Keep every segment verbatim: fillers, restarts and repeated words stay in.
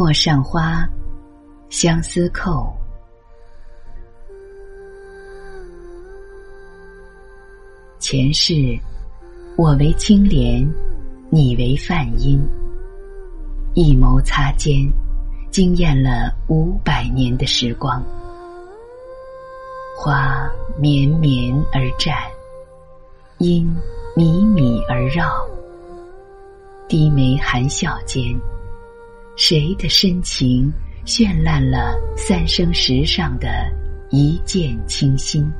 陌上花，相思扣。前世我为青莲，你为梵音，一眸擦肩，惊艳了五百年的时光。花绵绵而绽，音靡靡而绕，低眉含笑间，谁的深情绚烂了三生石上的一见倾心。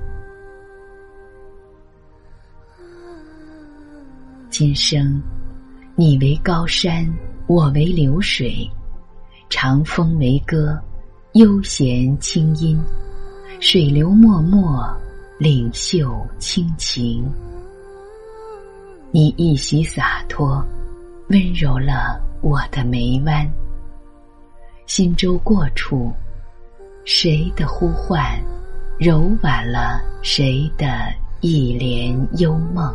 今生你为高山，我为流水，长风为歌，悠闲清音，水流脉脉，领袖清情。你一袭洒脱，温柔了我的眉弯，心舟过处，谁的呼唤柔婉了谁的一帘幽梦。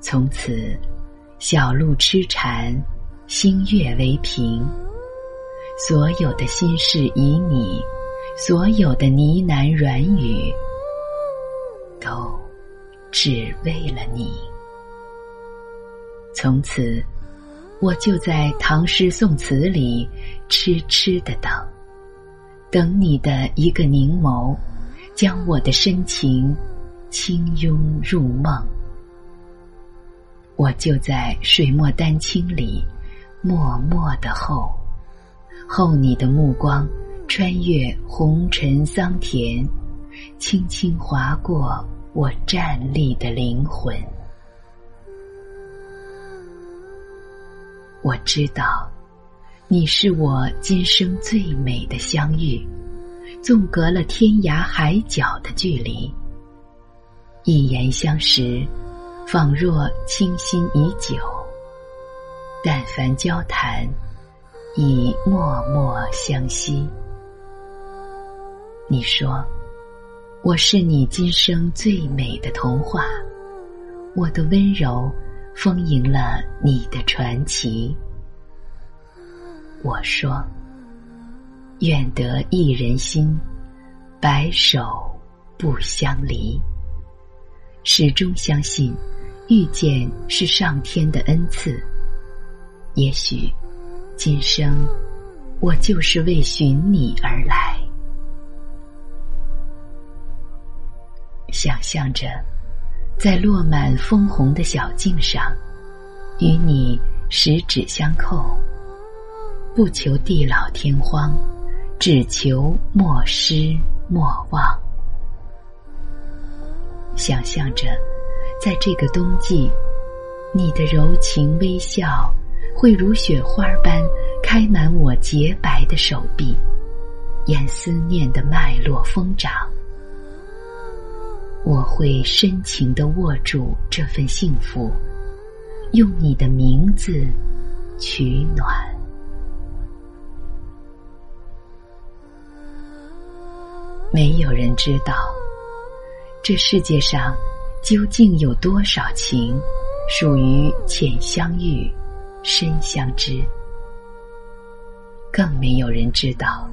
从此小路痴缠，星月为凭，所有的心事以你，所有的呢喃软语，都只为了你。从此我就在唐诗宋词里痴痴地等，等你的一个凝眸，将我的深情轻拥入梦。我就在水墨丹青里默默地候，候你的目光穿越红尘桑田，轻轻划过我站立的灵魂。我知道你是我今生最美的相遇，纵隔了天涯海角的距离，一言相识，仿若倾心已久，但凡交谈，已默默相惜。你说我是你今生最美的童话，我的温柔丰盈了你的传奇。我说愿得一人心，白首不相离，始终相信遇见是上天的恩赐。也许今生我就是为寻你而来。想象着在落满枫红的小径上，与你十指相扣，不求地老天荒，只求莫失莫忘。想象着在这个冬季，你的柔情微笑会如雪花般开满我洁白的手臂，沿思念的脉络疯长。我会深情地握住这份幸福，用你的名字取暖。没有人知道这世界上究竟有多少情属于浅相遇深相知，更没有人知道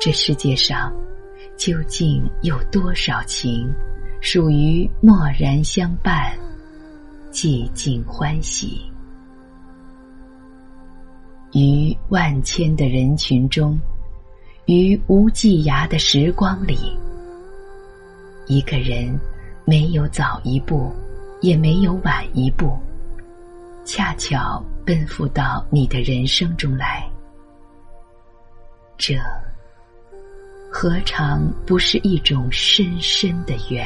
这世界上究竟有多少情属于默然相伴，寂静欢喜。于万千的人群中，于无际涯的时光里，一个人没有早一步，也没有晚一步，恰巧奔赴到你的人生中来。这何尝不是一种深深的缘？